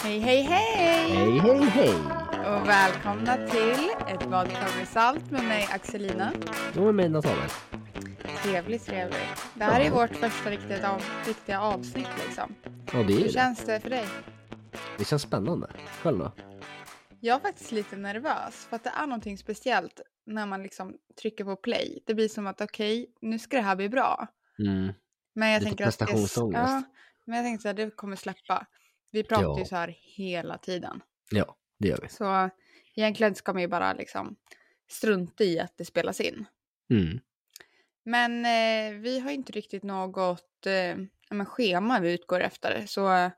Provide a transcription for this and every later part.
Hej, hej, hej! Hej, hej, hej! Och välkomna till Ett badkar med salt med mig, Axelina. Och med Nathalie. Trevligt. Det här är vårt första riktiga avsnitt liksom. Ja, det är. Hur känns det för dig? Det känns spännande. Själv då? Jag är faktiskt lite nervös för att det är någonting speciellt när man liksom trycker på play. Det blir som att okej, nu ska det här bli bra. Mm. Men jag tänker att det kommer släppa. Vi pratar ju så här hela tiden. Ja, det gör vi. Så egentligen ska man ju bara liksom strunta i att det spelas in. Mm. Men vi har inte riktigt något schema vi utgår efter. Så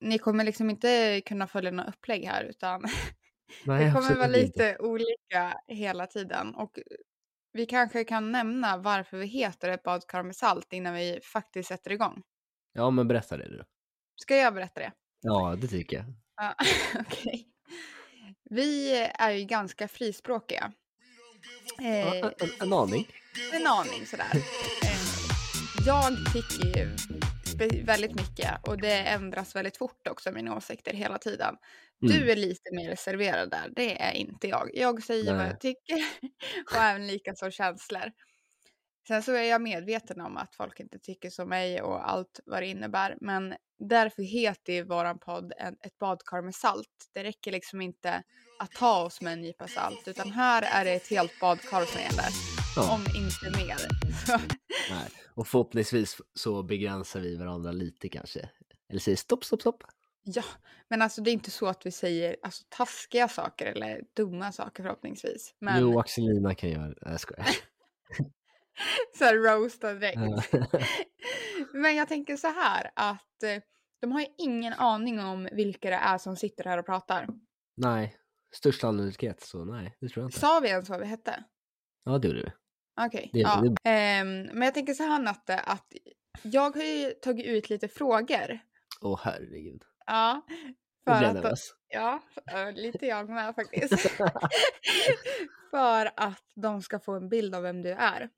ni kommer liksom inte kunna följa några upplägg här. Utan det kommer vara lite olika hela tiden. Och vi kanske kan nämna varför vi heter Ett badkar med salt innan vi faktiskt sätter igång. Ja, men berätta det du. Ska jag berätta det? Ja, det tycker jag. Ja, okej. Vi är ju ganska frispråkiga. En aning sådär. Jag tycker ju väldigt mycket. Och det ändras väldigt fort också, mina åsikter hela tiden. Du är lite mer reserverad där. Det är inte jag. Jag säger vad jag tycker. Och även lika så känslor. Sen så är jag medveten om att folk inte tycker som mig och allt vad det innebär. Men därför heter ju våran podd Ett badkar med salt. Det räcker liksom inte att ta oss med en nypa salt. Utan här är det ett helt badkar som gäller. Ja. Om inte mer. Nej. Och förhoppningsvis så begränsar vi varandra lite kanske. Eller säger stopp. Ja, men alltså det är inte så att vi säger alltså, taskiga saker eller dumma saker förhoppningsvis. Men... Jo, Axelina kan göra det. Jag skojar. Så här roastad direkt. Men jag tänker så här att de har ju ingen aning om vilka det är som sitter här och pratar. Nej, största sannolikhet så nej, det tror jag inte. Sa vi ens vad vi hette? Ja, det gjorde vi. Okej, ja. Men jag tänker så här Natte, att jag har ju tagit ut lite frågor. Åh, herregud. Ja, lite jag med faktiskt. För att de ska få en bild av vem du är.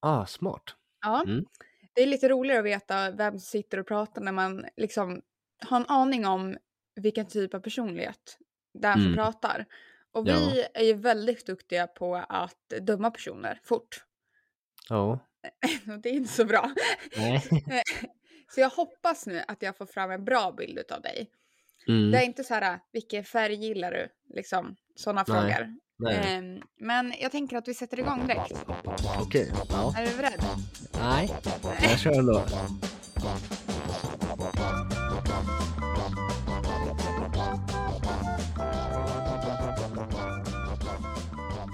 Ah, smart. Ja, det är lite roligare att veta vem som sitter och pratar när man liksom har en aning om vilken typ av personlighet där man pratar. Och vi är ju väldigt duktiga på att döma personer fort. Ja. Det är inte så bra. Nej. Så jag hoppas nu att jag får fram en bra bild av dig. Mm. Det är inte så här, vilken färg gillar du? Liksom, sådana frågor. Nej. Men jag tänker att vi sätter igång direkt. Okej, ja. Är du beredd? Nej, jag kör ändå.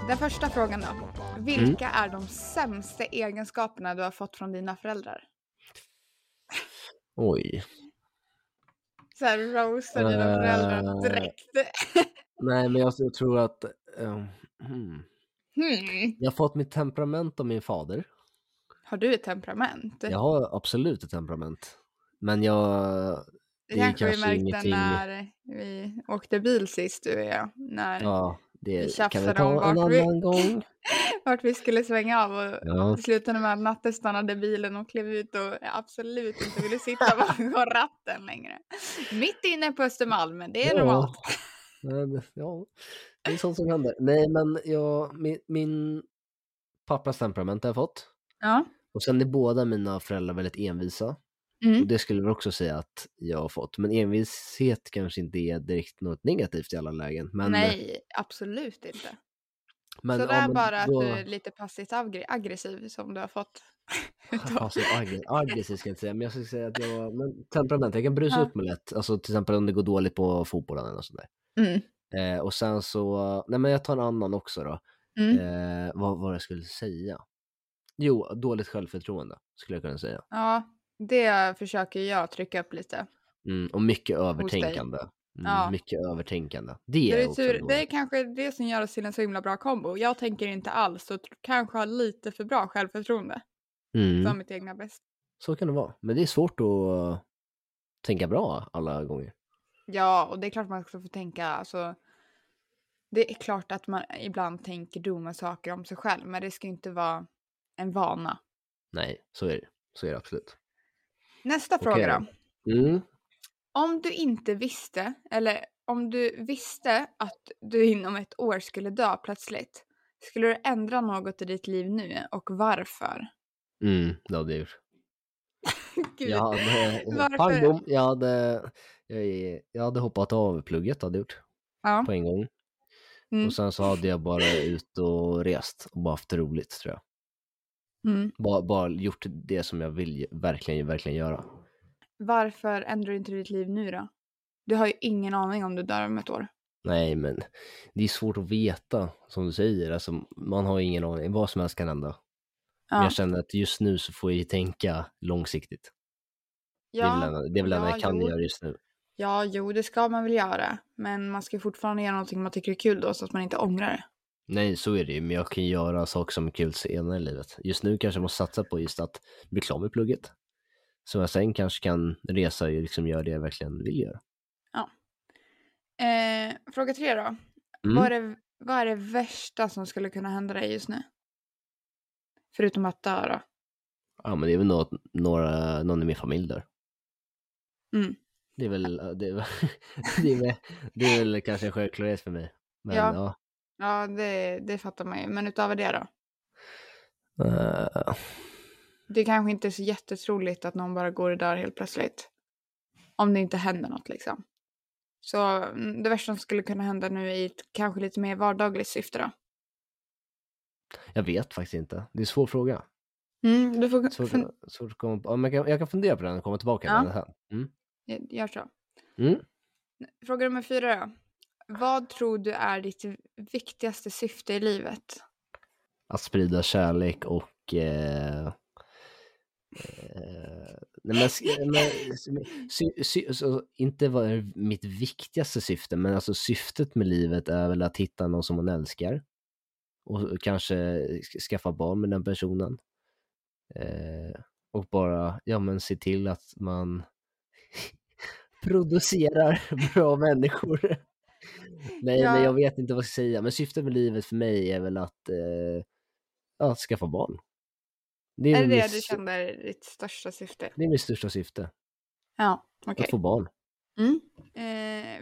Den första frågan då. Vilka är de sämsta egenskaperna du har fått från dina föräldrar? Oj. Så här roastar dina föräldrar direkt. Nej, men jag tror att jag har fått mitt temperament av min fader. Har du ett temperament? Jag har absolut ett temperament. Men det är kanske vi märkte ingenting... när vi åkte bil sist du och jag. När vi tjafsade om vart vi skulle svänga av. Och i slutändan med Natten stannade bilen och klev ut och absolut inte ville sitta bakom ratten längre. Mitt inne på Östermalm, men det är normalt. Ja, det är sånt som händer. Nej, men min pappas temperament har jag fått. Ja. Och sen är båda mina föräldrar väldigt envisa. Och det skulle jag också säga att jag har fått. Men envishet kanske inte är direkt något negativt i alla lägen. Men, nej, absolut inte. Men, så det är bara då... att du är lite passivt aggressiv som du har fått. Alltså, aggressiv ska jag inte säga. Men jag skulle säga att temperament, jag kan brusa upp mig lätt. Alltså till exempel om det går dåligt på fotbollen eller sånt där. Mm. Och sen så, nej men jag tar en annan också då. Vad var jag skulle säga? Jo, dåligt självförtroende skulle jag kunna säga. Ja, det försöker jag trycka upp lite. Och mycket övertänkande. Mycket övertänkande. Det är kanske det som gör oss till en så himla bra kombo. Jag tänker inte alls, så kanske har lite för bra självförtroende. För mitt egna bäst. Så kan det vara, men det är svårt att tänka bra alla gånger. Ja, och det är klart man också får tänka, alltså, det är klart att man ibland tänker dumma saker om sig själv, men det ska inte vara en vana. Nej, så är det absolut. Nästa fråga då. Mm. Om du inte visste, eller om du visste att du inom ett år skulle dö plötsligt, skulle du ändra något i ditt liv nu och varför? Det hade jag gjort. Gud, varför? Jag hade hoppat av plugget, hade gjort. Ja. På en gång. Och sen så hade jag bara ut och rest och bara haft roligt, tror jag. Bara gjort det som jag vill verkligen göra. Varför ändrar du inte ditt liv nu då? Du har ju ingen aning om du dör om ett år. Nej, men det är svårt att veta, som du säger. Alltså, man har ingen aning. Vad som helst kan hända. Ja. Men jag känner att just nu så får jag ju tänka långsiktigt. Ja, det är väl det jag kan göra just nu. Ja, det ska man väl göra. Men man ska fortfarande göra någonting man tycker är kul då, så att man inte ångrar det. Nej, så är det ju. Men jag kan göra saker som är kul senare i livet. Just nu kanske jag måste satsa på just att bli klar med plugget. Så jag sen kanske kan resa och liksom göra det jag verkligen vill göra. Ja. Fråga 3 då. Vad är det värsta som skulle kunna hända dig just nu? Förutom att dö då? Ja, men det är väl någon i min familj där. Det är väl det är väl kanske en självklarhet för mig. Men, ja det fattar man ju. Men utöver det då? Det kanske inte är så jättetroligt att någon bara går och dör helt plötsligt. Om det inte händer något liksom. Så det värsta som skulle kunna hända nu i ett kanske lite mer vardagligt syfte då? Jag vet faktiskt inte. Det är en svår fråga. Du får jag kan fundera på den och komma tillbaka till den här. Gör så. Fråga nummer 4 då. Vad tror du är ditt viktigaste syfte i livet? Att sprida kärlek och inte vad mitt viktigaste syfte, men alltså syftet med livet är väl att hitta någon som man älskar och kanske skaffa barn med den personen och bara se till att man producerar bra människor. Nej, men jag vet inte vad jag ska säga, men syftet med livet för mig är väl att skaffa barn. Det är det du känner är ditt största syfte? Det är mitt största syfte. Ja, okej. Att få barn.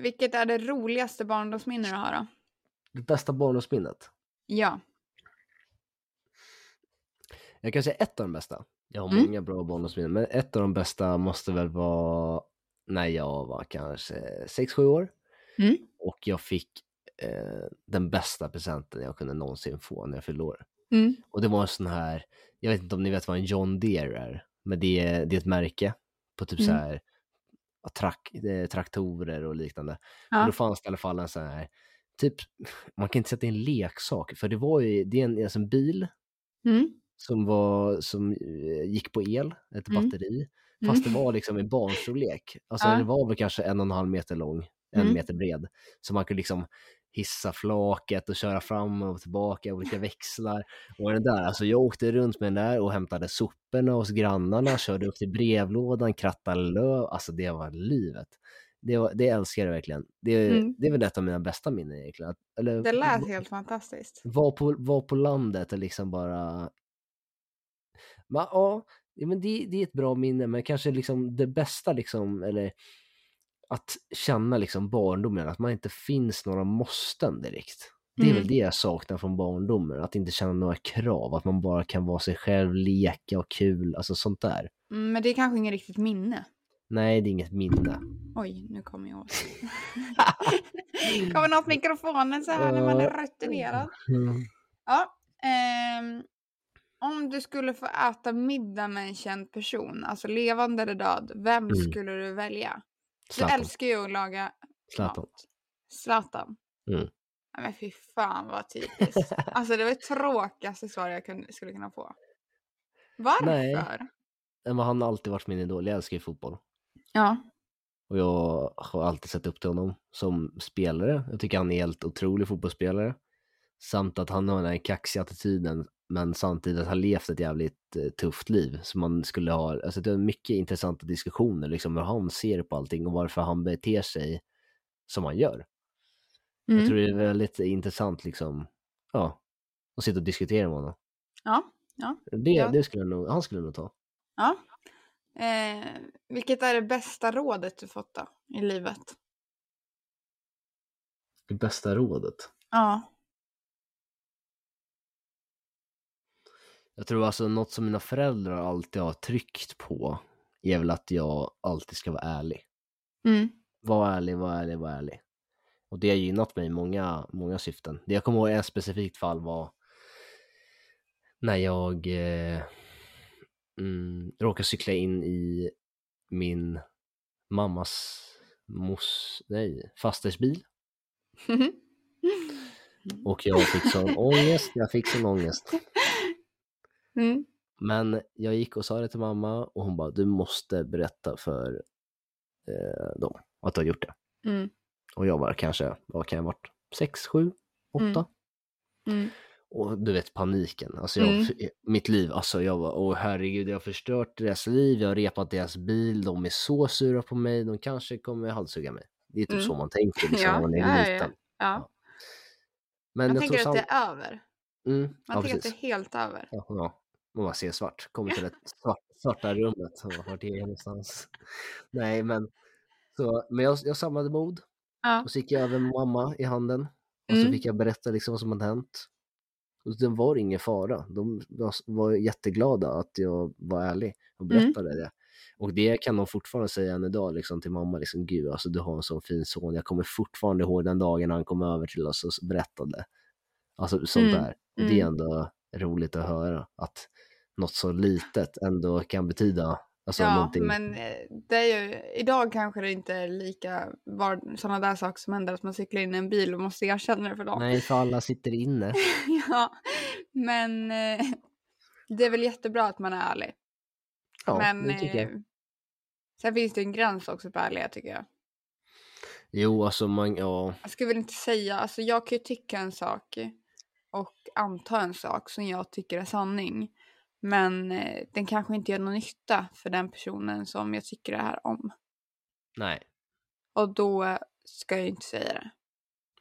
Vilket är det roligaste barndomsminnet du har då? Det bästa barndomsminnet? Ja. Jag kan säga ett av de bästa. Jag har många bra barndomsminnen, men ett av de bästa måste väl vara när jag var kanske 6-7 år. Och jag fick den bästa presenten jag kunde någonsin få när jag fyllde år. Och det var en sån här, jag vet inte om ni vet vad en John Deere är, men det är ett märke på typ så här traktorer och liknande. Och då fanns det i alla fall en sån här typ, man kan inte säga att det är en leksak, för det var ju, det är alltså en bil som gick på el, ett batteri, fast det var liksom en barnstorlek. Alltså det var väl kanske 1,5 meter lång, 1 meter bred, så man kunde liksom hissa flaket och köra fram och tillbaka, olika växlar och den där. Alltså jag åkte runt med den där och hämtade soporna hos grannarna, körde upp till brevlådan, krattade löv. Alltså det var livet. Det älskar jag verkligen. Det är väl ett av mina bästa minnen egentligen. Eller, det lät helt fantastiskt. Var på landet och liksom bara... Men det är ett bra minne, men kanske liksom det bästa liksom, eller... Att känna liksom barndomen, att man inte finns några måsten direkt. Det är väl det jag saknar från barndomen. Att inte känna några krav. Att man bara kan vara sig själv, leka och kul. Alltså sånt där. Men det är kanske inget riktigt minne. Nej, det är inget minne. Oj, nu kommer jag åt. Kommer något mikrofonen så här när man är rutinerad. Ja. Om du skulle få äta middag med en känd person, alltså levande eller död, vem skulle du välja? Zlatan. Du älskar ju att laga Zlatan. Ja, men fy fan vad typiskt. Alltså det var det tråkigaste svar jag skulle kunna få. Varför? Nej, men han har alltid varit min idol. Jag älskar ju fotboll. Ja. Och jag har alltid sett upp till honom som spelare. Jag tycker han är helt otrolig fotbollsspelare. Samt att han har den här kaxiga attityden, men samtidigt att han levt ett jävligt tufft liv som man skulle ha. Alltså det är mycket intressanta diskussioner liksom, hur han ser på allting och varför han beter sig som han gör. Jag tror det är väldigt intressant liksom, att sitta och diskutera med honom. Ja. Det skulle han nog ta. Ja. Vilket är det bästa rådet du fått då i livet? Det bästa rådet? Ja. Jag tror alltså något som mina föräldrar alltid har tryckt på är väl att jag alltid ska vara ärlig. Mm. Var ärlig. Och det har gynnat mig i många, många syften. Det jag kommer ihåg i ett specifikt fall var när jag råkade cykla in i min mammas fastersbil. Mm. Och jag fick sån ångest. Mm. Men jag gick och sa det till mamma och hon bara, du måste berätta för dem att du har gjort det. Mm. Och jag var kanske, vad kan jag ha varit? 6, 7, 8. Mm. Mm. Och du vet paniken. Alltså mitt liv, alltså jag var, åh herregud, jag har förstört deras liv, jag har repat deras bil, de är så sura på mig, de kanske kommer halshugga mig. Det är typ så man tänker liksom, när man är liten. Ja. Men jag tänker att det är över. Mm, man tänker precis. Att det är helt över. Ja. Man bara ser svart. Kommer till det svarta rummet. Vart är det någonstans? Nej, men jag samlade mod. Ja. Och så gick jag över mamma i handen. Och så fick jag berätta liksom vad som hade hänt. Och det var ingen fara. De var jätteglada att jag var ärlig och berättade det. Och det kan de fortfarande säga än idag liksom, till mamma. Liksom, gud, alltså, du har en sån fin son. Jag kommer fortfarande ihåg den dagen han kom över till oss och berättade. Alltså sånt där. Mm. Det är ändå roligt att höra att något så litet ändå kan betyda alltså, någonting. Men det är ju, idag kanske det inte är lika sådana där saker som händer att man cyklar in i en bil och måste erkänna det för dem. Nej, för alla sitter inne. Ja, men det är väl jättebra att man är ärlig. Ja, men, det tycker jag. Sen finns det en gräns också på ärlighet tycker jag. Jo, alltså man, ja. Jag skulle väl inte säga, alltså jag kan ju tycka en sak och anta en sak som jag tycker är sanning. Men den kanske inte gör någon nytta för den personen som jag tycker det här om. Nej. Och då ska jag ju inte säga det.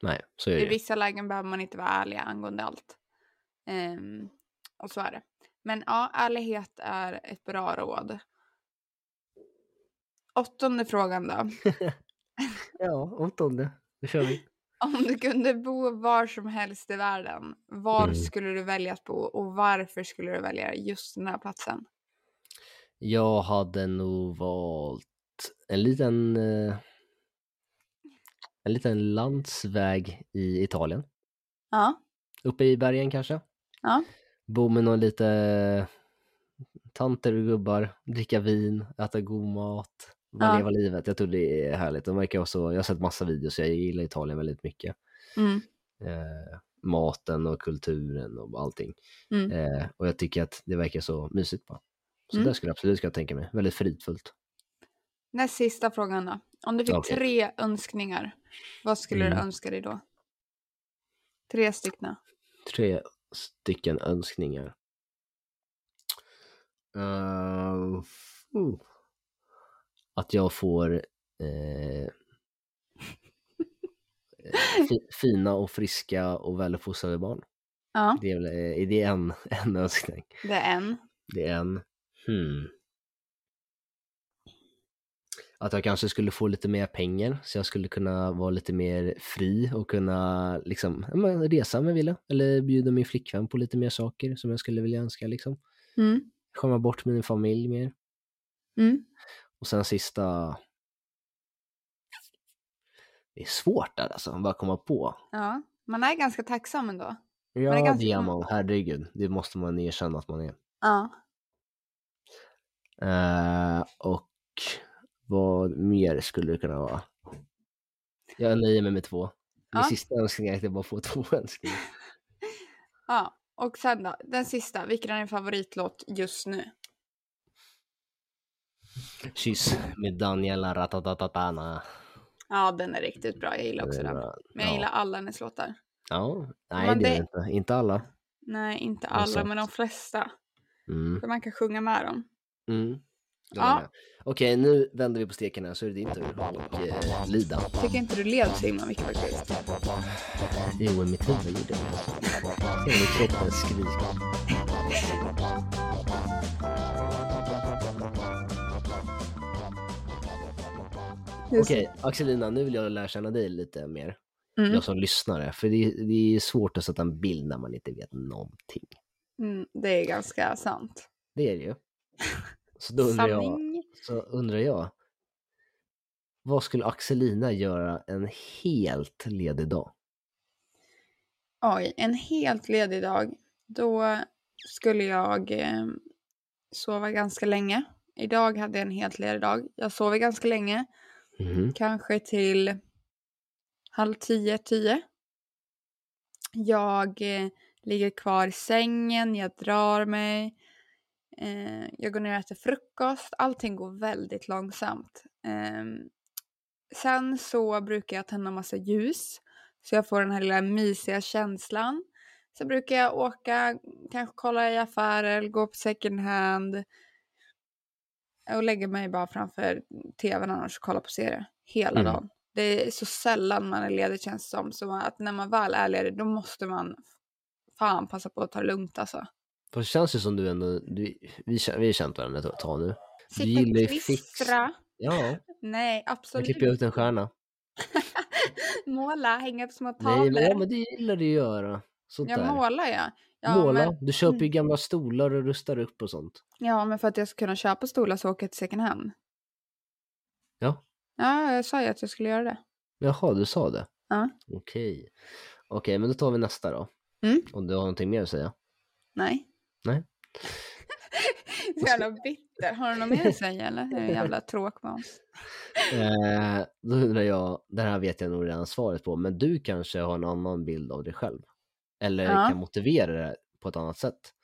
Nej, så är det. I vissa lägen behöver man inte vara ärlig angående allt. Och så är det. Men ja, ärlighet är ett bra råd. 8:e frågan då. Ja, 8:e. Nu kör vi. Om du kunde bo var som helst i världen, var skulle du välja att bo och varför skulle du välja just den här platsen? Jag hade nog valt en liten landsväg i Italien. Ja. Uppe i bergen kanske. Ja. Bo med någon lite tanter och gubbar, dricka vin, äta god mat. Man lever livet. Jag tror det är härligt. De verkar också, jag har sett massa videos. Jag gillar Italien väldigt mycket. Maten och kulturen och allting. Och jag tycker att det verkar så mysigt bara. Så det skulle jag absolut tänka mig. Väldigt fridfullt. Näst sista frågan då. Om du fick 3 önskningar, vad skulle du önska dig då? 3 stycken önskningar. Att jag får fina och friska och väluppfostrade barn. Ja. Det är det en önskning. Det är en. Att jag kanske skulle få lite mer pengar så jag skulle kunna vara lite mer fri och kunna liksom resa om jag ville eller bjuda min flickvän på lite mer saker som jag skulle vilja önska liksom. Komma bort med min familj mer. Och sen sista, det är svårt där alltså, man bara komma på. Ja, man är ganska tacksam ändå. Ja, man är ganska... det är man, herregud. Det måste man erkänna att man är. Ja. Och vad mer skulle det kunna vara? Jag nöjer mig med 2. Ja. Min sista önskning är att jag bara får 2 önskningar. Ja, och sen då, den sista. Vilken är din favoritlåt just nu? Kyss med Daniela Ratatatatana. Ja, den är riktigt bra. Jag gillar också den. Men jag gillar alla hennes låtar. Ja, nej men det är inte alla. Nej, inte alla, alltså. Men de flesta. Så man kan sjunga med dem. Ja. Okej, nu vänder vi på steken här så är det din tur och lida. Tycker inte du led så himla mycket faktiskt? Jo, mitt huvud gjorde det. Min kroppen skriker. Okej, Axelina, nu vill jag lära känna dig lite mer. Mm. Jag som lyssnare. För det är svårt att sätta en bild när man inte vet någonting. Mm, det är ganska sant. Det är det ju. Så då undrar jag. Vad skulle Axelina göra en helt ledig dag? Oj, en helt ledig dag. Då skulle jag sova ganska länge. Idag hade jag en helt ledig dag. Jag sov ganska länge. Mm. Kanske till 9:30, 10:00. Jag ligger kvar i sängen. Jag drar mig. Jag går ner och äter frukost. Allting går väldigt långsamt. Sen så brukar jag tända massa ljus. Så jag får den här lilla mysiga känslan. Så brukar jag åka. Kanske kolla i affärer. Gå på second hand. Och lägger mig bara framför tvn annars och kollar på serier. Hela dagen. Det är så sällan man är ledig, känns det som. Så att när man väl är ledig, då måste man fan passa på att ta det lugnt alltså. För det känns ju som du ändå... Vi har känt varandra ett tag nu. Sitta och kvistra. Ja. Nej, absolut. Jag klipper ut en stjärna. Måla, hänga på små tavlor. Nej, men det gillar du att göra. Sånt jag där. Målar, ja. Måla, men... du köper ju gamla stolar och rustar upp och sånt. Ja, men för att jag ska kunna köpa stolar så åker jag till second hand. Ja. Ja, jag sa ju att jag skulle göra det. Jaha, du sa det? Ja. Okej, men då tar vi nästa då. Mm. Om du har någonting mer att säga? Nej. Så jävla bitter. Har du något mer att säga eller? Det är jävla tråkmåns. Då undrar jag, det här vet jag nog redan svaret på, men du kanske har en annan bild av dig själv. Eller kan motivera det på ett annat sätt.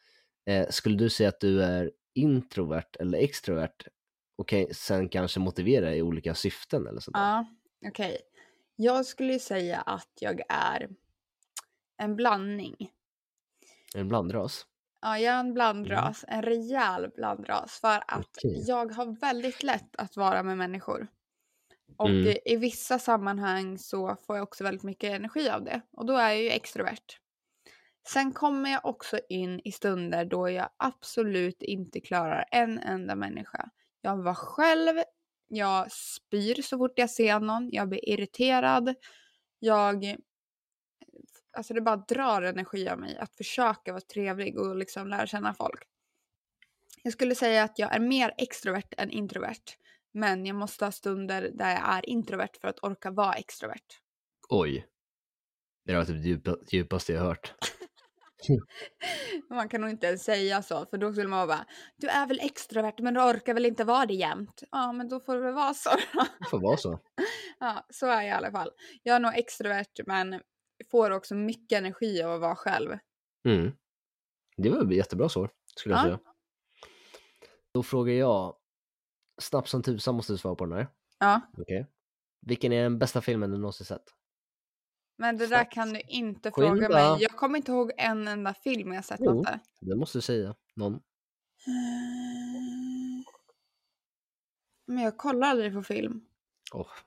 Skulle du säga att du är introvert eller extrovert? Och sen kanske motivera i olika syften eller sånt där. Ja, okej. Jag skulle säga att jag är en blandning. En blandras? Ja, jag är en blandras. En rejäl blandras. För att jag har väldigt lätt att vara med människor. Och i vissa sammanhang så får jag också väldigt mycket energi av det. Och då är jag ju extrovert. Sen kommer jag också in i stunder då jag absolut inte klarar en enda människa. Jag var själv, jag spyr så fort jag ser någon, jag blir irriterad. Alltså det bara drar energi av mig att försöka vara trevlig och liksom lära känna folk. Jag skulle säga att jag är mer extrovert än introvert. Men jag måste ha stunder där jag är introvert för att orka vara extrovert. Oj, det var typ djupaste jag hört. Man kan nog inte säga så, för då skulle man bara, du är väl extrovert men du orkar väl inte vara det jämt. Ja, men då får det väl vara så. Det får vara så. Ja, så är jag i alla fall. Jag är nog extrovert men får också mycket energi av att vara själv. Mm. Det var jättebra svar, skulle jag säga. Då frågar jag snabbt som tusan, måste du svara på den här. Ja. Okej. Vilken är den bästa filmen du någonsin sett? Men det där kan du inte fråga mig. Jag kommer inte ihåg en enda film jag sett. Jo, det måste du säga. Någon. Men jag kollar aldrig på film.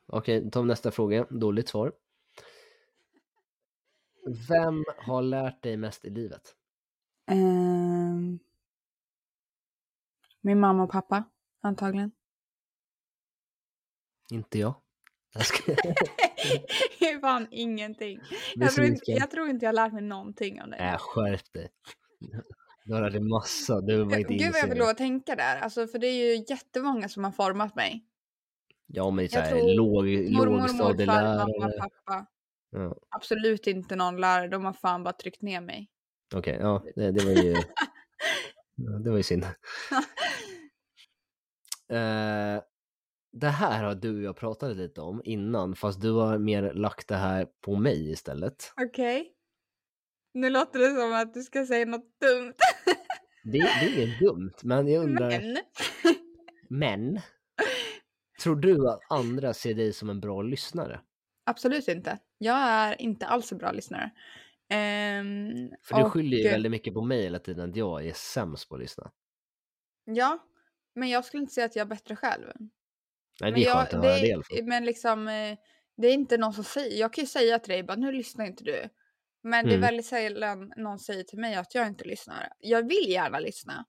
Okej, ta nästa fråga. Dåligt svar. Vem har lärt dig mest i livet? Min mamma och pappa, antagligen. Inte jag. Det är fan ingenting. Jag tror inte jag har lärt mig någonting om det. Skärp dig. Du har det massa. Gud vad jag vill att tänka där. Alltså, för det är ju jättemånga som har format mig. Ja, men det är lågstadielärare. Mormor, pappa. Ja. Absolut inte någon lärare. De har fan bara tryckt ner mig. Okej, ja. Det var ju synd. Det här har du och jag pratat lite om innan, fast du har mer lagt det här på mig istället. Okej. Nu låter det som att du ska säga något dumt. Det är dumt, men jag undrar... Men? Tror du att andra ser dig som en bra lyssnare? Absolut inte. Jag är inte alls en bra lyssnare. För du skyller ju väldigt mycket på mig hela tiden att jag är sämst på att lyssna. Ja, men jag skulle inte säga att jag är bättre själv. Nej, men det är skönt att höra det. Men liksom, det är inte någon som säger... Jag kan ju säga till dig, bara, nu lyssnar inte du. Men det är väldigt sällan någon säger till mig att jag inte lyssnar. Jag vill gärna lyssna.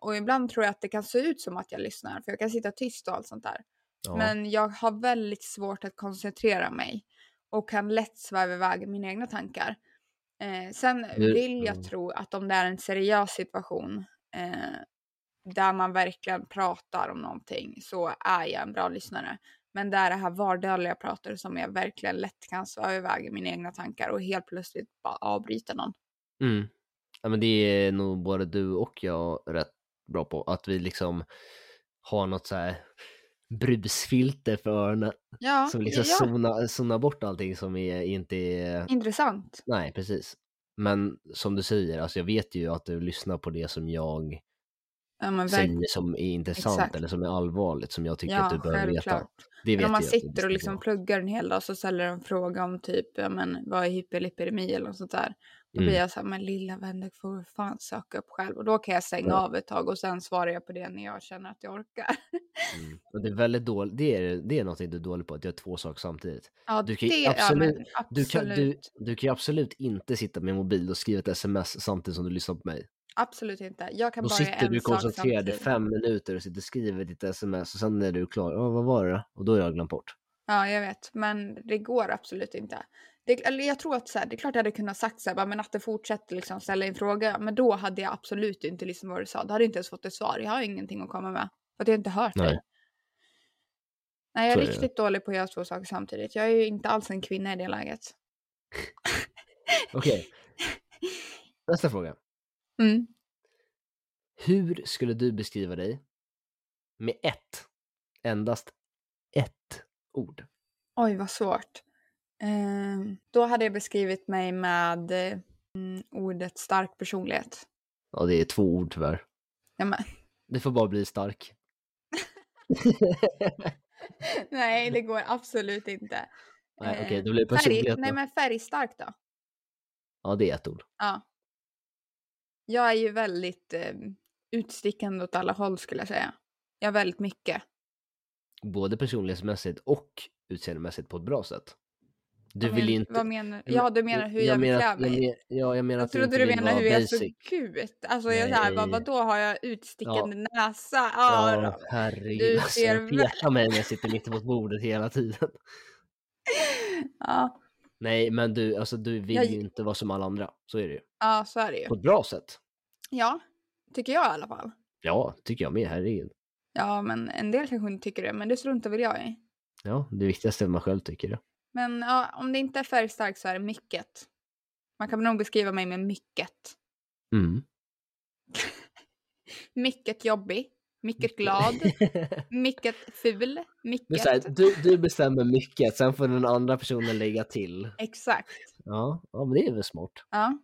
Och ibland tror jag att det kan se ut som att jag lyssnar. För jag kan sitta tyst och allt sånt där. Ja. Men jag har väldigt svårt att koncentrera mig. Och kan lätt sväva iväg mina egna tankar. Sen vill jag tro att om det är en seriös situation. Där man verkligen pratar om någonting. Så är jag en bra lyssnare. Men där det här vardagliga pratar som jag verkligen lätt kan sväva iväg i mina egna tankar. Och helt plötsligt bara avbryta någon. Mm. Ja, men det är nog både du och jag rätt bra på. Att vi liksom har något så här brusfilter för öronen. Ja, som liksom zonar bort allting som inte är... intressant. Nej, precis. Men som du säger, alltså jag vet ju att du lyssnar på det som jag säger som är intressant. Exakt. Eller som är allvarligt, som jag tycker att du behöver veta. Det vet om man sitter och liksom pluggar en hel dag så ställer en fråga om typ, ja men vad är hyperlipidemi eller något sånt där. Då blir jag såhär, men lilla vänner får fan söka upp själv. Och då kan jag stänga av ett tag och sen svarar jag på det när jag känner att jag orkar. Mm. Och det är väldigt dåligt, det är någonting du är dålig på, att göra två saker samtidigt. Ja, du kan det, absolut, ja, absolut. Du kan ju absolut inte sitta med mobil och skriva ett sms samtidigt som du lyssnar på mig. Absolut inte. Jag kan då bara sitter du koncentrerad i 5 minuter och sitter och skriver ditt sms och sen är du klar. Vad var det? Och då är jag glömt bort. Ja, jag vet. Men det går absolut inte. Eller jag tror att så här, det är klart jag hade kunnat sagt så här, bara, men att det fortsätter liksom ställa en fråga. Men då hade jag absolut inte liksom vad du sa. Då hade jag inte ens fått ett svar. Jag har ingenting att komma med. För att jag inte hört dig. Nej, jag är riktigt dålig på att göra två saker samtidigt. Jag är ju inte alls en kvinna i det läget. Okej. Nästa fråga. Mm. Hur skulle du beskriva dig med endast ett ord? Oj, vad svårt. Då hade jag beskrivit mig med ordet stark personlighet. Ja, det är 2 ord tyvärr. Jamen. Det får bara bli stark. Nej, det går absolut inte. Nej, okej, det blir personlighet. Nej, men färgstark då. Ja, det är ett ord. Ja. Jag är ju väldigt utstickande åt alla håll skulle jag säga. Jag är väldigt mycket. Både personlighetsmässigt och utseendemässigt på ett bra sätt. Du vill inte... Vad menar du? Ja, du menar hur jag vill klä mig. Ja, jag menar att du inte vill vara basic. Jag trodde du menade hur jag såg ut. Alltså, nej. Jag såhär, vadå har jag utstickande näsa? Ja, herregud. Du ser jag pekar mig när jag sitter mitt emot bordet hela tiden. Ja. Nej, men du, alltså, du vill ju inte vara som alla andra. Så är det ju. Ja, så är det ju. På ett bra sätt. Ja, tycker jag i alla fall. Ja, tycker jag med, herregud. Ja, men en del kanske inte tycker det. Men det struntar väl jag i. Ja, det viktigaste är man själv tycker det. Men ja, om det inte är färgstark så är det mycket. Man kan nog beskriva mig med mycket. Mm. Mycket jobbig. Mycket glad. Mycket ful. Mycket. Här, du bestämmer mycket. Sen får den andra personen lägga till. Exakt. Ja, men det är väl smart. Ja.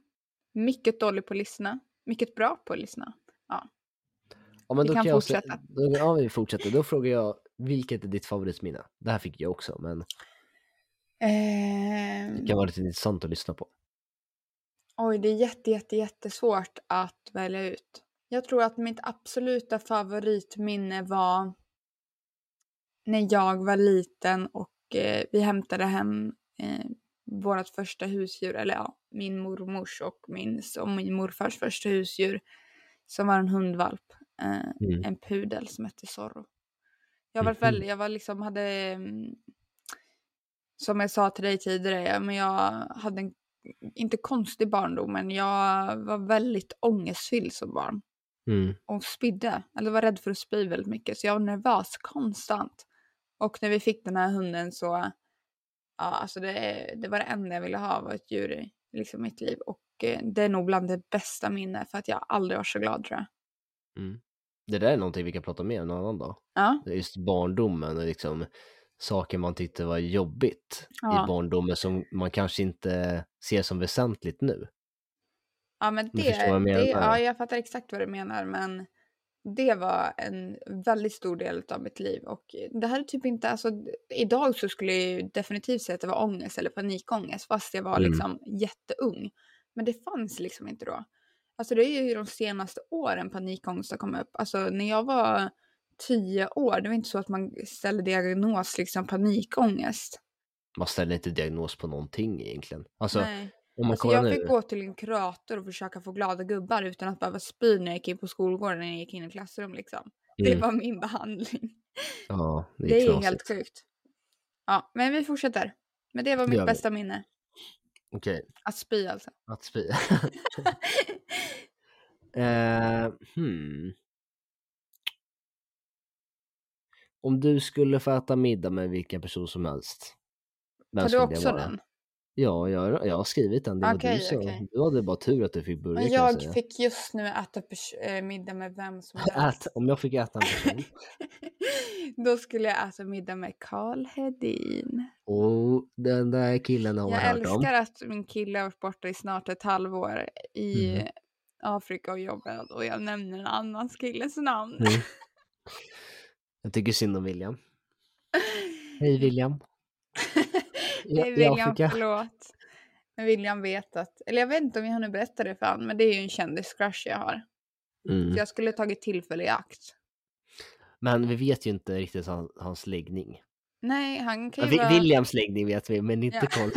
Mycket dålig på att lyssna. Mycket bra på att lyssna. Ja. Ja, men då kan jag fortsätta. Vi fortsätter. Då frågar jag, vilket är ditt favoritminne? Det här fick jag också, men... Det kan vara lite intressant att lyssna på. Oj, det är jättesvårt att välja ut. Jag tror att mitt absoluta favoritminne var när jag var liten och vi hämtade hem vårt första husdjur, eller ja, min mormors och min morfars första husdjur som var en hundvalp, en pudel som hette Zorro. Jag hade, som jag sa till dig tidigare, men jag hade en, inte konstig barndom, men jag var väldigt ångestfylld som barn. Mm. Och spydde, eller var rädd för att spy väldigt mycket. Så jag var nervös konstant. Och när vi fick den här hunden så, ja, alltså det var det enda jag ville ha, var ett djur i liksom mitt liv. Och det är nog bland det bästa minne, för att jag aldrig var så glad, tror jag. Mm. Det där är någonting vi kan prata mer om någon annan dag. Ja. Det är just barndomen och liksom... saker man tyckte var jobbigt i barndomen som man kanske inte ser som väsentligt nu. Ja, men jag fattar exakt vad du menar, men det var en väldigt stor del av mitt liv, och det här är typ inte, alltså idag så skulle jag definitivt säga att det var ångest eller panikångest, fast jag var liksom jätteung, men det fanns liksom inte då. Alltså det är ju de senaste åren panikångest har kommit upp. Alltså när jag var 10 år, det var inte så att man ställer diagnos liksom panikångest. Man ställer inte diagnos på någonting egentligen. Alltså, jag fick gå till en kurator och försöka få glada gubbar utan att behöva spy när jag gick in på skolgården, när jag gick in i klassrum liksom. Det var min behandling. Ja, det är helt sjukt. Ja, men vi fortsätter. Men det var mitt bästa minne. Okej. Att spy alltså. Att spy. Om du skulle få äta middag med vilken person som helst. Har du också den? Ja, jag har skrivit den. Det var du som. Okay. Du hade bara tur att du fick börja. Men jag fick just nu äta middag med vem som helst. Om jag fick äta en person. Då skulle jag äta middag med Carl Hedin. Och den där killen har jag hört om. Jag älskar att min kille har varit borta i snart ett halvår i Afrika och jobbat. Och jag nämner en annan killes namn. Mm. Jag tycker synd om William. Hej William. Ja, det är William, förlåt. Men William vet att... Eller jag vet inte om jag nu berättar det för han, men det är ju en kändiscrush jag har. Mm. Så jag skulle tagit tillfälle i akt. Men vi vet ju inte riktigt hans läggning. Nej, han kan ju vara... Williams läggning vet vi, men inte Carl.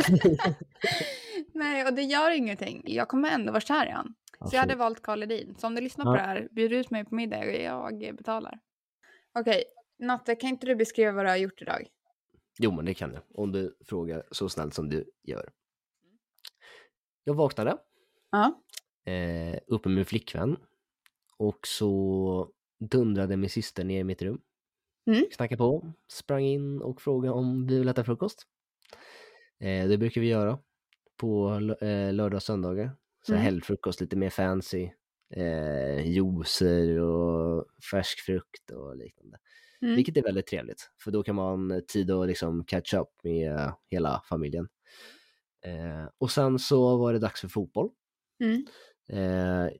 Nej, och det gör ingenting. Jag kommer ändå vara kär i han. Så jag hade valt Carl Hedin. Så om du lyssnar på det här, bjud ut mig på middag och jag betalar. Okej, Natte, kan inte du beskriva vad du har gjort idag? Jo, men det kan jag. Om du frågar så snällt som du gör. Jag vaknade. Uppe med min flickvän. Och så dundrade min syster ner i mitt rum. Knackade på. Sprang in och frågade om vi vill äta frukost. Det brukar vi göra. På lördag och söndagar. Så helgfrukost, lite mer fancy. Juicer och färsk frukt och liknande. Vilket är väldigt trevligt. För då kan man tid att liksom catch up med hela familjen. Och sen så var det dags för fotboll.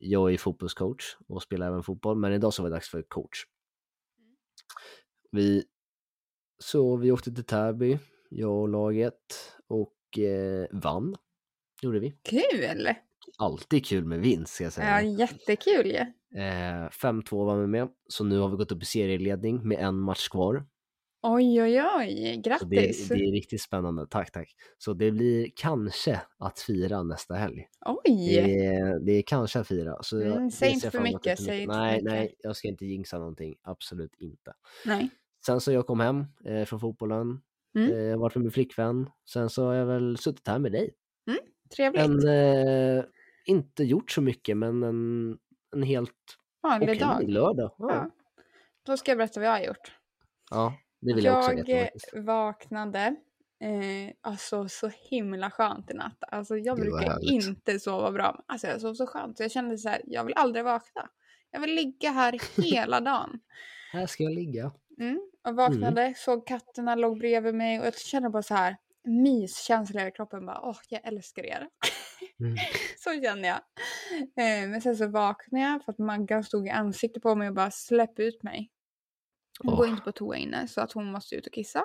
Jag är fotbollscoach och spelar även fotboll. Men idag så var det dags för coach. Vi åkte till Täby, jag och laget. Och vann. Gjorde vi. Kul! Alltid kul med vinst ska jag säga. Ja, jättekul ju. 5-2 var vi med. Så nu har vi gått upp i serieledning med en match kvar. Oj, grattis. Det är riktigt spännande, tack. Så det blir kanske att fira nästa helg. Oj. Det är kanske att fira. Så säg inte för mycket. Nej, jag ska inte jinxa någonting. Absolut inte. Nej. Sen så jag kom hem från fotbollen. Jag var med min flickvän. Sen så har jag väl suttit här med dig. Trevligt. Inte gjort så mycket, men en helt vanlig dag. Lördag. Ja. Då ska jag berätta vad jag har gjort. Ja, det vill jag också veta. Jag vaknade så himla skönt i natt. Alltså jag brukar inte sova bra. Alltså jag sov så skönt. Så jag kände så här, jag vill aldrig vakna. Jag vill ligga här hela dagen. Här ska jag ligga. Och vaknade, såg katterna låg bredvid mig och jag kände bara så här myskänsla i kroppen bara, jag älskar er. Så känner jag. Men sen så vaknade jag för att Maggan stod i ansiktet på mig och bara släpp ut mig. Hon går inte på toa inne så att hon måste ut och kissa.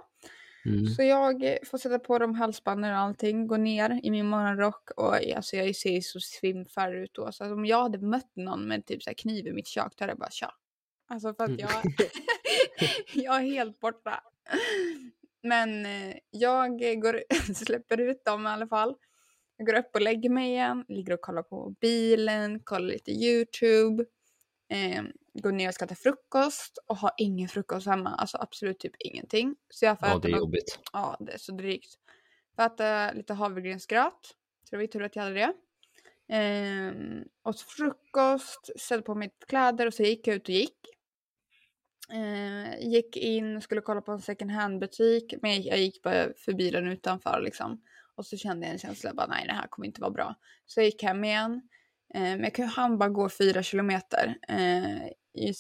Så jag får sätta på de halsbanden och allting, gå ner i min morgonrock och alltså jag ser ju så svimfar ut då. Så om jag hade mött någon med typ så här kniv i mitt kök då hade jag bara tja. Alltså för att jag är helt borta. Men jag släpper ut dem i alla fall. Jag går upp och lägger mig igen. Ligger och kollar på bilen. Kollar lite YouTube. Går ner och ska ta frukost. Och har ingen frukost hemma. Alltså absolut typ ingenting. Så jag får äta det är jobbigt. Ja, det är så drygt. Jag äter lite havregrynsgröt. Så det var ju tur att jag hade det. Och frukost. Sätter på mitt kläder. Och så gick jag ut och gick. Gick in och skulle kolla på en second hand butik, men jag gick bara förbi den utanför liksom. Och så kände jag en känsla bara nej, det här kommer inte vara bra. Så jag gick hem igen. Men jag hann bara gå 4 kilometer.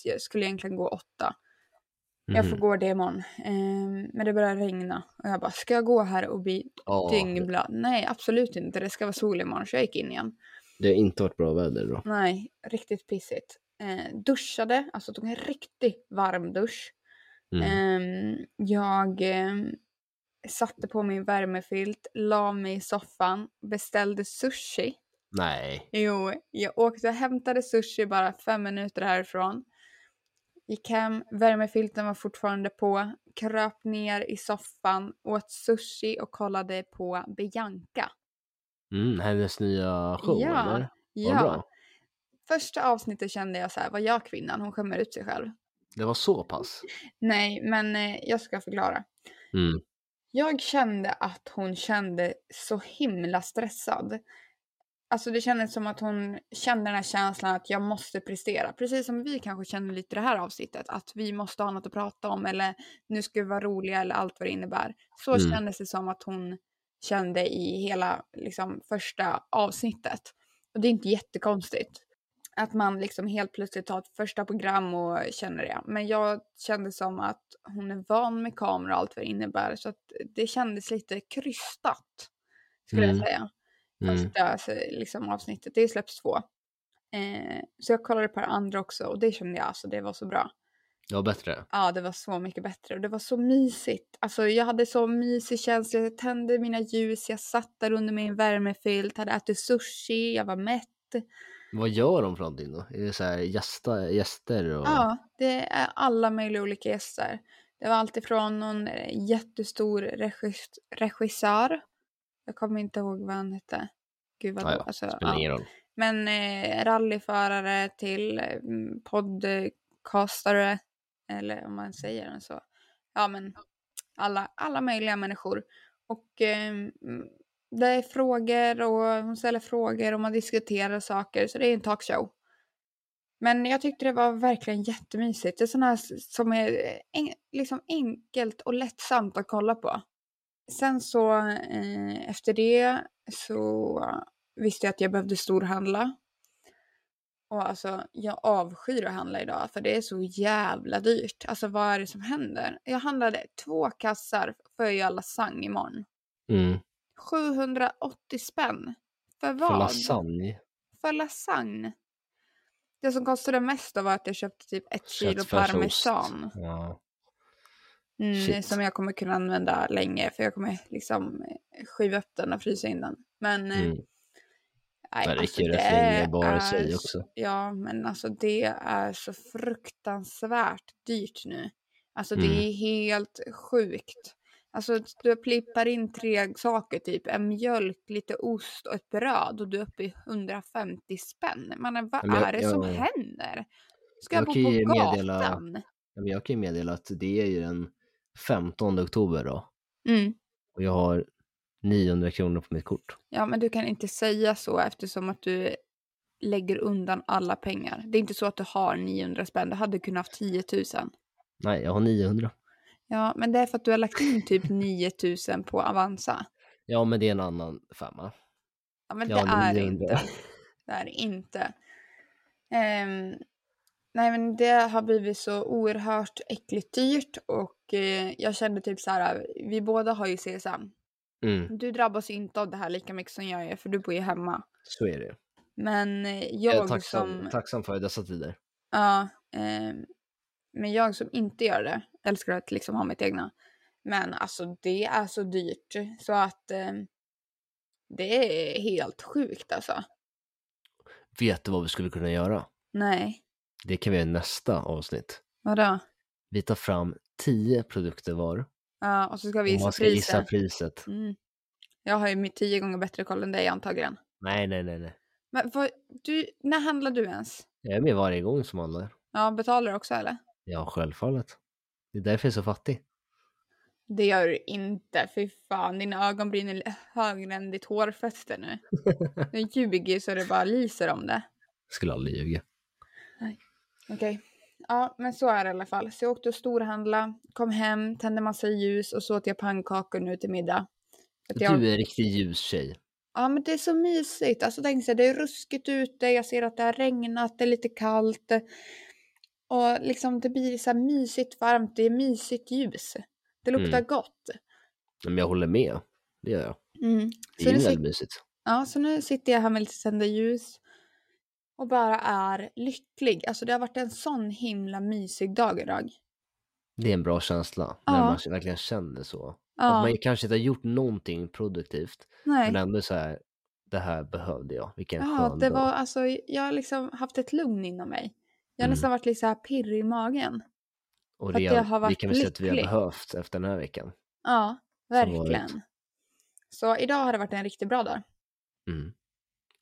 Jag skulle egentligen gå 8. Jag får gå det imorgon. Men det började regna och jag bara ska jag gå här och bli dyngblöt? Nej, absolut inte. Det ska vara sol imorgon, så jag gick in igen. Det har inte varit bra väder då. Nej, riktigt pissigt. Duschade, alltså tog en riktigt varm dusch. Jag satte på min värmefilt, la mig i soffan, beställde sushi. Nej. Jo, jag åkte och hämtade sushi bara 5 minuter härifrån. Gick hem, värmefilten var fortfarande på, kröp ner i soffan, åt sushi och kollade på Bianca. Hennes nya show, eller? Första avsnittet kände jag så här, vad gör kvinnan? Hon skämmer ut sig själv. Det var så pass. Nej, men jag ska förklara. Mm. Jag kände att hon kände så himla stressad. Alltså det kändes som att hon kände den här känslan att jag måste prestera. Precis som vi kanske känner lite det här avsnittet. Att vi måste ha något att prata om. Eller nu ska vi vara roliga eller allt vad det innebär. Så kändes det som att hon kände i hela liksom, första avsnittet. Och det är inte jättekonstigt. Att man liksom helt plötsligt tar ett första program och känner det. Men jag kände som att hon är van med kamera och allt vad det innebär. Så att det kändes lite krystat. Skulle jag säga. Första liksom, avsnittet. Det släpps 2. Så jag kollade på det andra också. Och det kände jag. Alltså det var så bra. Det var bättre. Ja, det var så mycket bättre. Och det var så mysigt. Alltså jag hade så mysig känsla. Jag tände mina ljus. Jag satt där under min värmefilt. Hade ätit sushi. Jag var mätt. Vad gör de för någonting då? Är det så här gäster? Och... Ja, det är alla möjliga olika gäster. Det var allt ifrån någon jättestor regissör. Jag kommer inte ihåg vad han hette. Gud vad det var. Men rallyförare till podcastare. Eller om man säger det så. Ja, men alla möjliga människor. Och... det är frågor och hon ställer frågor och man diskuterar saker. Så det är en talkshow. Men jag tyckte det var verkligen jättemysigt. Det är sådana här som är liksom enkelt och lättsamt att kolla på. Sen så efter det så visste jag att jag behövde storhandla. Och alltså jag avskyr att handla idag för det är så jävla dyrt. Alltså vad är det som händer? Jag handlade 2 kassar för ju lasagne imorgon. 780 spänn. För vad? För lasagne. Det som kostade mest var att jag köpte typ 1 kilo parmesan. Ja. Som jag kommer kunna använda länge. För jag kommer liksom skiva upp den och frysa in den. Men nej, alltså, det är bara sig också. Ja, men alltså det är så fruktansvärt dyrt nu. Alltså det är helt sjukt. Alltså du plippar in 3 saker typ. En mjölk, lite ost och ett bröd. Och du är uppe i 150 spänn. Men vad är det som händer? Ska jag bo på gatan? Jag kan ju meddela att det är ju den 15 oktober då. Och jag har 900 kronor på mitt kort. Ja, men du kan inte säga så eftersom att du lägger undan alla pengar. Det är inte så att du har 900 spänn. Du hade kunnat ha 10 000. Nej, jag har 900. Ja, men det är för att du har lagt in typ 9000 på Avanza. Ja, men det är en annan femma. Ja, men det är inte. Det är inte. Nej, men det har blivit så oerhört äckligt dyrt. Och jag kände typ så här, vi båda har ju CSN. Du drabbas ju inte av det här lika mycket som jag är, för du bor ju hemma. Så är det. Men jag är tacksam för dessa tider. Ja, men jag som inte gör det, älskar att liksom ha mitt egna. Men alltså det är så dyrt. Så att det är helt sjukt alltså. Vet du vad vi skulle kunna göra? Nej. Det kan vi göra i nästa avsnitt. Vadå? Vi tar fram 10 produkter var. Ja, och så ska vi gissa priset. Jag har ju mitt 10 gånger bättre koll än dig antagligen. Nej. Men när handlar du ens? Jag är med varje gång som handlar. Ja, betalar du också eller? Ja, självfallet. Det är därför jag är så fattig. Det gör du inte, fy fan. Dina ögon brinner högre än ditt hårfäste nu. Nu ljuger så det bara lyser om det. Jag skulle aldrig ljuga. Nej, okej. Ja, men så är det i alla fall. Så jag åkte och storhandla, kom hem, tände massa ljus och så åt jag pannkakor nu till middag. Du är en riktig ljustjej. Ja, men det är så mysigt. Alltså tänk så här, det är ruskigt ute, jag ser att det har regnat, det är lite kallt. Och liksom det blir så här mysigt varmt. Det är mysigt ljus. Det luktar gott. Men jag håller med. Det gör jag. Det är väldigt mysigt. Ja, så nu sitter jag här med lite sända ljus. Och bara är lycklig. Alltså det har varit en sån himla mysig dag idag. Det är en bra känsla. När man verkligen känner så. Att man kanske inte har gjort någonting produktivt. Nej. Men ändå så här. Det här behövde jag. Vilken skön dag. Alltså, jag har liksom haft ett lugn inom mig. Jag har nästan varit lite så här pirrig i magen. Och det kan vi se att vi har behövt efter den här veckan. Ja, verkligen. Så idag har det varit en riktigt bra dag.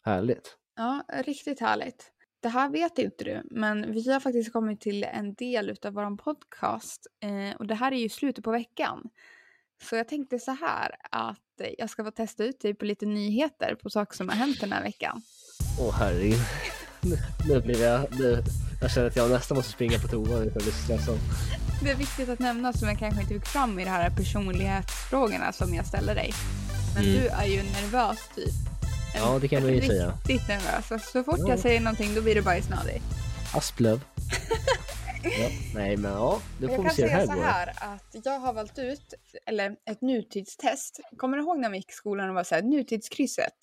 Härligt. Ja, riktigt härligt. det här vet inte du, men vi har faktiskt kommit till en del utav vår podcast och det här är ju slutet på veckan. Så jag tänkte så här att jag ska få testa ut dig på lite nyheter på saker som har hänt den här veckan. Åh herregud, jag känner att jag nästan måste springa på toa för att bli stressad. Det är viktigt att nämna som jag kanske inte fick fram i de här personlighetsfrågorna som jag ställer dig. Men du är ju nervös typ. Ja, det kan man ju säga. Riktigt nervös. Så fort jag säger någonting då blir det bara snarare. Asplöv. Ja, nej men ja, då får vi se här. Jag kan säga så här att jag har valt ut ett nutidstest. Kommer du ihåg när vi gick i skolan och var så här nutidskrysset?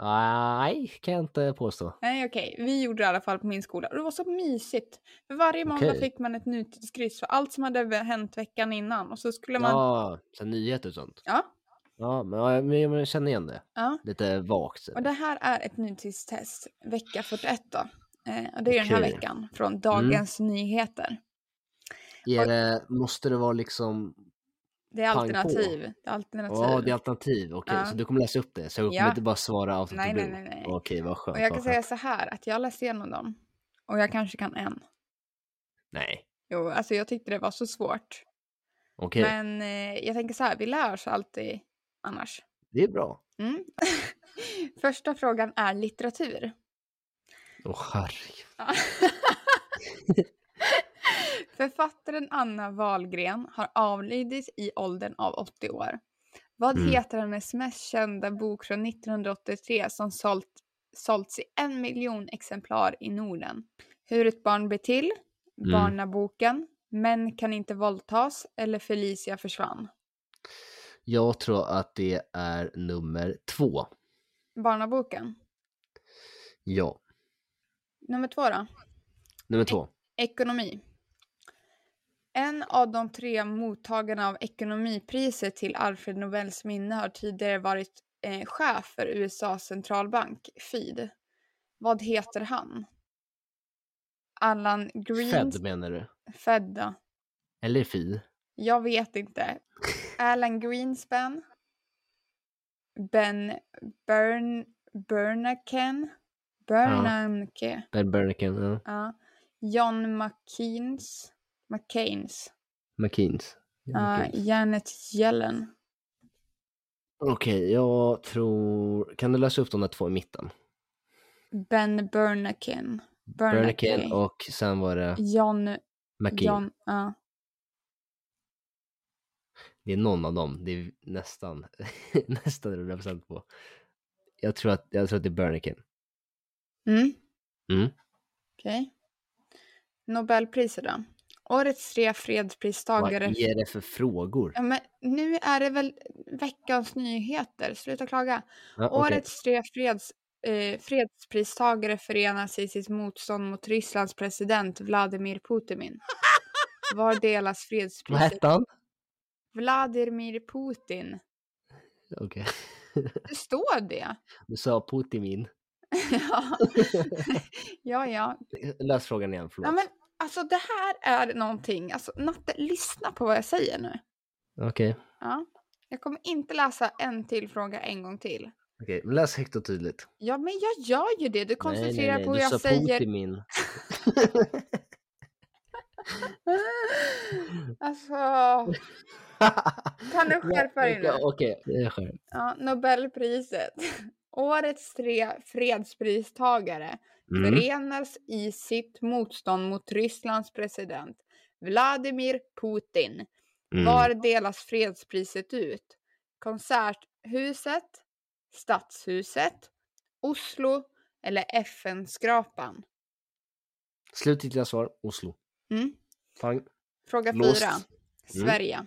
Nej, kan jag inte påstå. Nej, okej. Vi gjorde det i alla fall på min skola. Och det var så mysigt. För varje måndag fick man ett nutidskryss för allt som hade hänt veckan innan. Och så skulle man... Ja, så nyheter och sånt. Ja. Ja, men jag känner igen det. Ja. Lite vagt. Och det här är ett nutidstest. Vecka 41 då. Och det är den här veckan. Från Dagens Nyheter. Måste det vara liksom... Det är alternativ. Ja, det är alternativ. Okej, så du kommer läsa upp det. Så jag kommer inte bara svara av nej, nej, nej, nej. Okej, vad skönt. Och jag kan säga så här, att jag läste igenom dem. Och jag kanske kan en. Nej. Jo, alltså jag tyckte det var så svårt. Okej. Men jag tänker så här, vi lär oss alltid annars. Det är bra. Mm. Första frågan är litteratur. Åh, herregud. Författaren Anna Wahlgren har avlidit i åldern av 80 år. Vad heter hennes mest kända bok från 1983 som sålts i 1 miljon exemplar i Norden? Hur ett barn blir till, Barnaboken, Män kan inte våldtas eller Felicia försvann? Jag tror att det är nummer 2. Barnaboken? Ja. Nummer 2 då? Nummer 2. Ekonomi. En av de 3 mottagarna av ekonomipriset till Alfred Nobels minne har tidigare varit chef för USAs centralbank, Fed. Vad heter han? Alan Greens... Fed menar du? Fed då. Eller Fed? Jag vet inte. Alan Greenspan. Ben Bernanke. Ben Bernanke, ja. John McCain's. Janet Yellen. Okej, jag tror... Kan du läsa upp de där 2 i mitten? Ben Bernanke och sen var det... John McCain. Det är någon av dem. Det är nästan 100% på. Jag tror att det är Bernanke. Okej. Nobelpriset då? Årets 3 fredspristagare. Vad är det för frågor? Ja, men nu är det väl veckans nyheter. Sluta klaga. Ja, okay. Årets 3 fredspristagare förenas i sitt motstånd mot Rysslands president Vladimir Putin. Var delas fredspriset? Vad hette han? Vladimir Putin. Okej. Det står det. Du sa Putin. Ja. Läs frågan igen, förlåt. Ja, men alltså det här är någonting. Alltså Natte, lyssna på vad jag säger nu. Okej. Ja. Jag kommer inte läsa en till fråga en gång till. Okej, men läs högt och tydligt. Ja, men jag gör ju det. Du koncentrerar på vad jag säger. Nej, alltså kan du skärpa dig nu? Okej, jag skärper. Ja, Nobelpriset. Årets 3 fredspristagare förenas i sitt motstånd mot Rysslands president Vladimir Putin. Var delas fredspriset ut? Konserthuset, Stadshuset, Oslo eller FN-skrapan? Slutgiltiga svar, Oslo. Fråga 4. Sverige.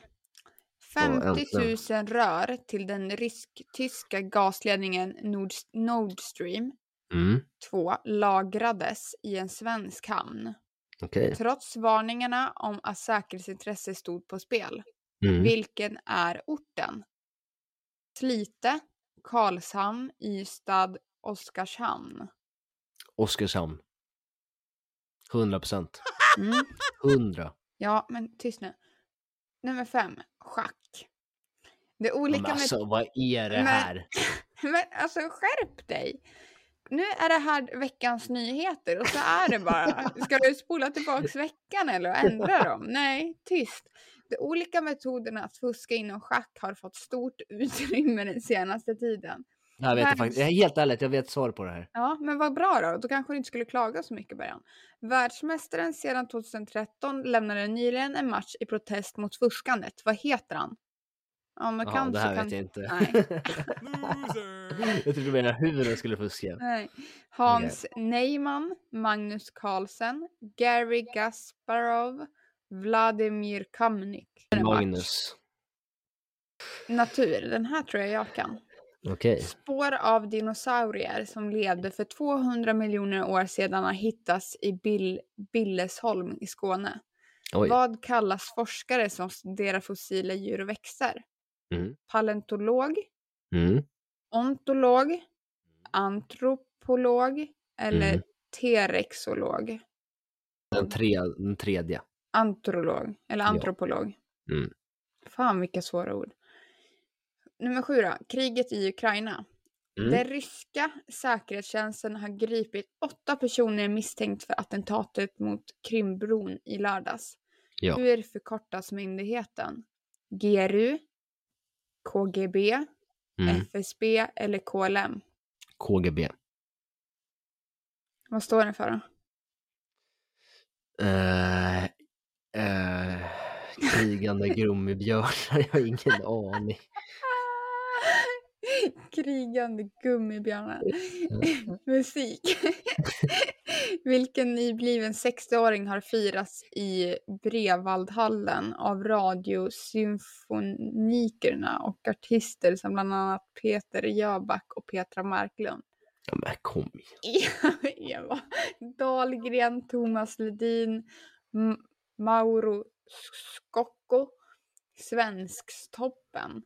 50 000 rör till den rysk-tyska gasledningen Nord Stream 2 lagrades i en svensk hamn. Trots varningarna om att säkerhetsintresse stod på spel. Vilken är orten? Slite, Karlshamn, Ystad, Oskarshamn. Oskarshamn. 100%. 100. Ja, men tyst nu. Nummer 5. Schack. Det olika men alltså, vad är det här? Men alltså, skärp dig. nu är det här veckans nyheter och så är det bara, ska du spola tillbaks veckan eller ändra dem? Nej, tyst. De olika metoderna att fuska inom schack har fått stort utrymme den senaste tiden. Jag vet faktiskt, helt ärligt, jag vet svar på det här. Ja, men vad bra då. Då kanske du inte skulle klaga så mycket i början. Världsmästaren sedan 2013 lämnade nyligen en match i protest mot fuskandet. Vad heter han? Ja, men kanske det här kan... vet jag inte. Nej. Jag tror du menar hur de skulle fuska. Nej. Hans Neyman, Magnus Carlsen, Gary Gasparov, Vladimir Kamnik. Magnus. Natur, den här tror jag kan. Okay. Spår av dinosaurier som levde för 200 miljoner år sedan har hittats i Billesholm i Skåne. Oj. Vad kallas forskare som studerar fossila djur och växter? Paleontolog, ontolog, antropolog eller terexolog? Den tredje. Antrolog eller antropolog. Ja. Fan vilka svåra ord. Nummer 7 då, kriget i Ukraina. Den ryska säkerhetstjänsten har gripit 8 personer misstänkt för attentatet mot Krimbron i lördags. Ja. Hur förkortas myndigheten? GRU, KGB, FSB eller KLM? KGB. Vad står den för då? Krigande gummibjörnar, jag har ingen aning. Krigande gummibjörnar. Musik. Vilken nybliven 60-åring har firats i Brevvaldhallen av Radiosymfonikerna och artister som bland annat Peter Jöback och Petra Marklund? Ja, men kom igen. Eva Dahlgren, Thomas Ledin, Mauro Skocko, Svenskstoppen.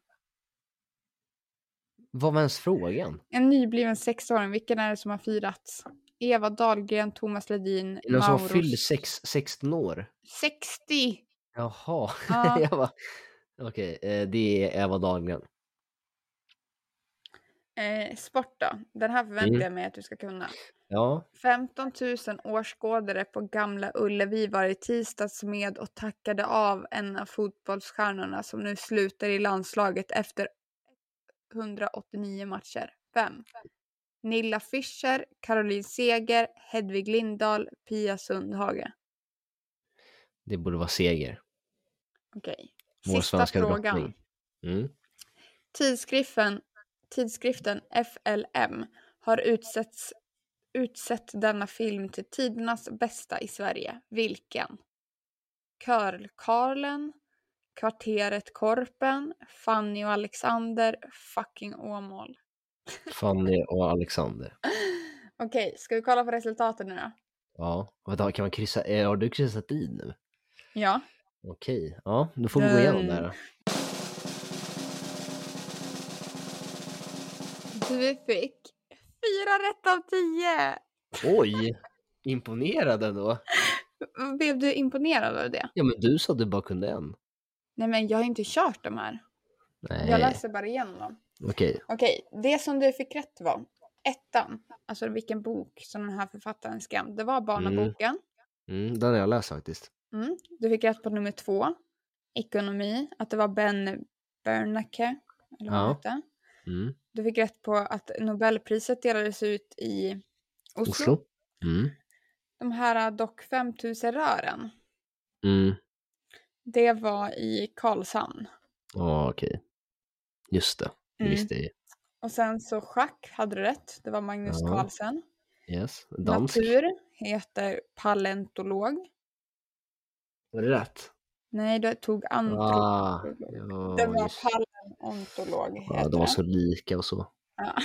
Vad var ens frågan? En nybliven 6-åring. Vilken är det som har firats? Eva Dahlgren, Thomas Ledin, Mauro... Någon som fyllde 16 år? 60! Jaha. Ja. Okej, det är Eva Dahlgren. Sport då. Den här förväntar jag mig att du ska kunna. Ja. 15 000 åskådare på Gamla Ullevi var i tisdags med och tackade av en av fotbollsstjärnorna som nu slutar i landslaget efter 189 matcher. 5. Nilla Fischer, Karolin Seger, Hedvig Lindahl, Pia Sundhage. Det borde vara Seger. Okej. Okay. Sista frågan. Tidskriften FLM har utsett denna film till tidernas bästa i Sverige. Vilken? Körkalen, Kvarteret Korpen, Fanny och Alexander, Fucking Åmål. Fanny och Alexander. Okej, ska vi kolla på resultaten nu då? Ja, kan man kryssa? Har du kryssat i nu? Ja. Okej, ja, då får vi gå igenom där då. Du fick 4 rätt av 10. Oj, imponerad ändå. Blev du imponerad av det? Ja, men du sa att du bara kunde en. Nej, men jag har inte kört de här. Nej. Jag läser bara igenom dem. Okej, det som du fick rätt var 1, alltså vilken bok som den här författaren skrev. Det var barnaboken. Den har jag läst faktiskt. Du fick rätt på nummer 2, ekonomi, att det var Ben Bernanke eller vad det heter. Du fick rätt på att Nobelpriset delades ut i Oslo. De här dock 5000 rören. Det var i Karlshamn. Okej. Just det. Visste jag. Och sen så schack hade du rätt. Det var Magnus Carlsen. Yes. Dansk. Natur heter paleontolog. Var det rätt? Nej, det tog antropolog. Det var paleontolog. Ja, de var så lika och så. Ja.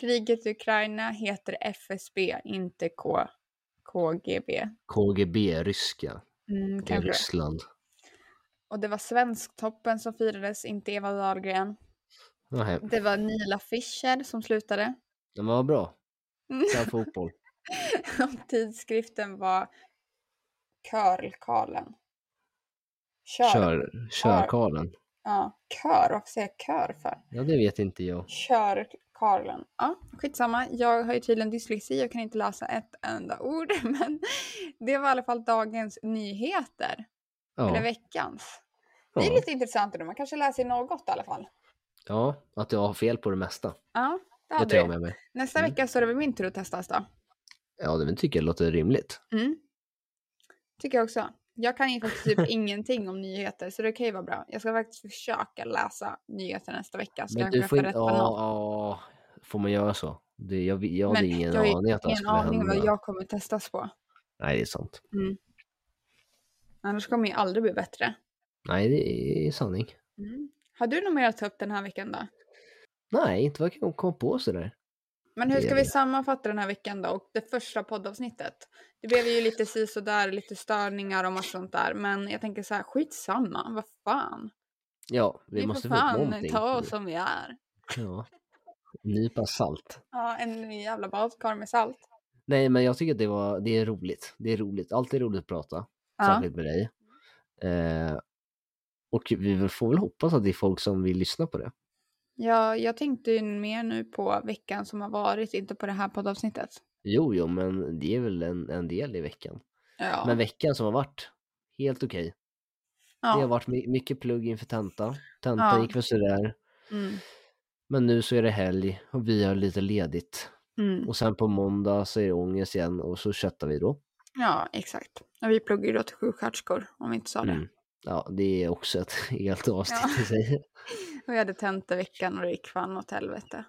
Kriget i Ukraina heter FSB, inte KGB. KGB, ryska. I Ryssland. Och det var Svensktoppen som firades, inte Eva Dahlgren. Nej. Det var Nilla Fischer som slutade. Den var bra. Kör fotboll. Och tidskriften var Körkalen. Körkalen. Ja, kör. Varför säger jag kör för? Ja, det vet inte jag. Körkalen. Körkalen. Ja, skitsamma. Jag har ju tydligen dyslexi. Jag kan inte läsa ett enda ord. Men det var i alla fall dagens nyheter. Ja. Eller veckans. Ja. Det är lite intressant. Man kanske läser något i alla fall. Ja, att jag har fel på det mesta. Ja, det hade jag med mig. Nästa vecka så är det väl min tur att testas då. Ja, det tycker jag låter rimligt. Mm. Tycker jag också. Jag kan ju faktiskt typ ingenting om nyheter, så det kan ju vara bra. Jag ska faktiskt försöka läsa nyheter nästa vecka. Men du får inte... Ja, får man göra så? Jag har ingen aning att det skulle hända. Men jag har ingen aning vad jag kommer testas på. Nej, det är sant. Mm. Annars kommer jag aldrig bli bättre. Nej, det är sanning. Mm. Har du något mer att ta upp den här veckan då? Nej, inte vad jag kom på sådär. Men hur ska vi sammanfatta den här veckan då? Och det första poddavsnittet. Det blev ju lite sis och där, lite störningar och sånt där. Men jag tänker så här, skitsamma, vad fan. Ja, vi måste få någonting. Ta oss som vi är. Ja, nypa salt. Ja, en jävla badkar med salt. Nej, men jag tycker att det är roligt. Det är roligt, alltid roligt att prata. Ja. Särskilt med dig. Och vi får väl hoppas att det är folk som vill lyssna på det. Ja, jag tänkte ju mer nu på veckan som har varit, inte på det här poddavsnittet. Jo, men det är väl en del i veckan. Ja. Men veckan som har varit, helt okej. Ja. Det har varit mycket plugg inför tenta. Tenta gick väl sådär. Mm. Men nu så är det helg och vi har lite ledigt. Mm. Och sen på måndag så är det ångest igen och så köttar vi då. Ja, exakt. Och vi pluggar ju då till sjuksköterskor, om vi inte sa det. Ja, det är också ett helt avsnitt i sig. Vi hade tenta veckan och det gick fan åt helvete.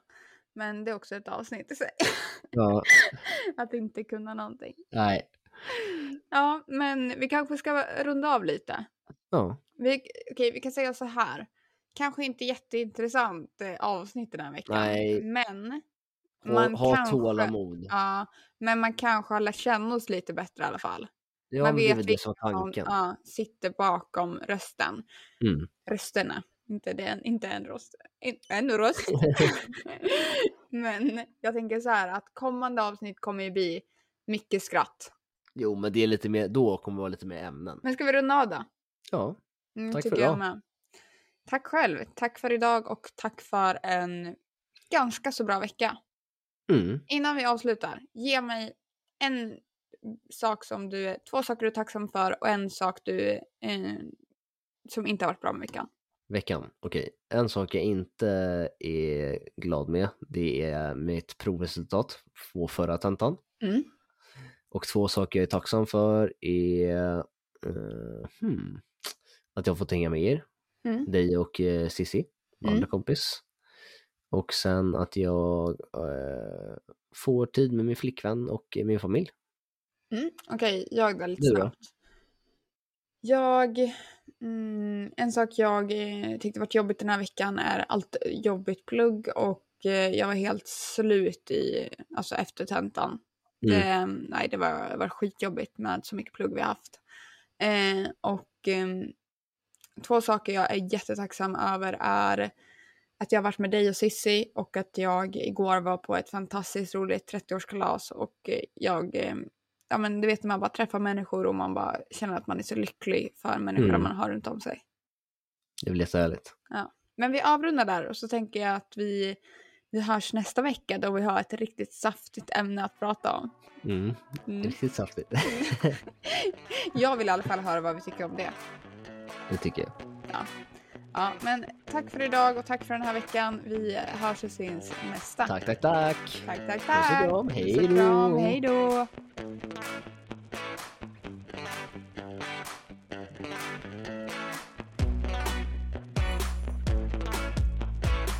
Men det är också ett avsnitt i sig. Ja. Att inte kunna någonting. Nej. Ja, men vi kanske ska runda av lite. Ja. Vi kan säga så här. Kanske inte jätteintressant avsnitt den här veckan. Nej. Men... ha tålamod. Ja, men man kanske har lärt känna oss lite bättre i alla fall. Ja, man vet vilka som sitter bakom rösten. Mm. Rösterna. Inte en röst. Men jag tänker så här att kommande avsnitt kommer ju bli mycket skratt. Jo, men det är lite mer, då kommer det vara lite mer ämnen. Men ska vi runda av då? Ja, tack för idag. Tack själv. Tack för idag och tack för en ganska så bra vecka. Mm. Innan vi avslutar, ge mig två saker du är tacksam för och en sak du som inte har varit bra med veckan. Okej. En sak jag inte är glad med, det är mitt provresultat på förra tentan. Mm. Och två saker jag är tacksam för är att jag får hänga med er, dig och Sissi, andra kompis. Och sen att jag får tid med min flickvän och min familj. Mm, okej, jag var lite snabbt. En sak jag tyckte var jobbigt den här veckan är allt jobbigt plugg och jag var helt slut efter tentan. Det var skitjobbigt med så mycket plugg vi haft. Två saker jag är jättetacksam över är att jag har varit med dig och Sissi och att jag igår var på ett fantastiskt roligt 30-årskalas och ja, men du vet, man bara träffar människor och man bara känner att man är så lycklig för människorna man har runt om sig. Det blir så härligt. Ja. Men vi avrundar där och så tänker jag att vi hörs nästa vecka då vi har ett riktigt saftigt ämne att prata om. Riktigt saftigt. Jag vill i alla fall höra vad vi tycker om det. Det tycker jag. Ja, men tack för idag och tack för den här veckan. Vi hörs och syns nästa. Tack. Hej då.